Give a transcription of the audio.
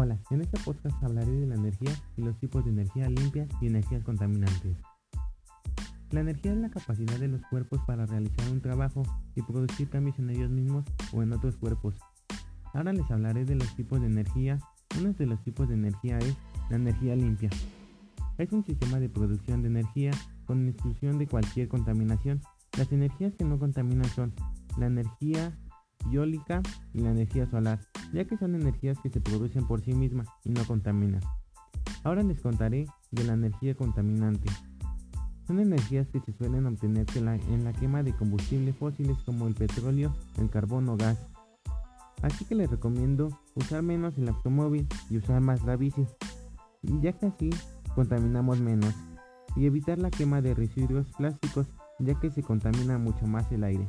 Hola, en este podcast hablaré de la energía y los tipos de energía limpias y energías contaminantes. La energía es la capacidad de los cuerpos para realizar un trabajo y producir cambios en ellos mismos o en otros cuerpos. Ahora les hablaré de los tipos de energía. Uno de los tipos de energía es la energía limpia. Es un sistema de producción de energía con exclusión de cualquier contaminación. Las energías que no contaminan son la energía eólica y la energía solar, ya que son energías que se producen por sí mismas y no contaminan. Ahora les contaré de la energía contaminante. Son energías que se suelen obtener en la quema de combustibles fósiles como el petróleo, el carbón o gas. Así que les recomiendo usar menos el automóvil y usar más la bici, ya que así contaminamos menos, y evitar la quema de residuos plásticos, ya que se contamina mucho más el aire.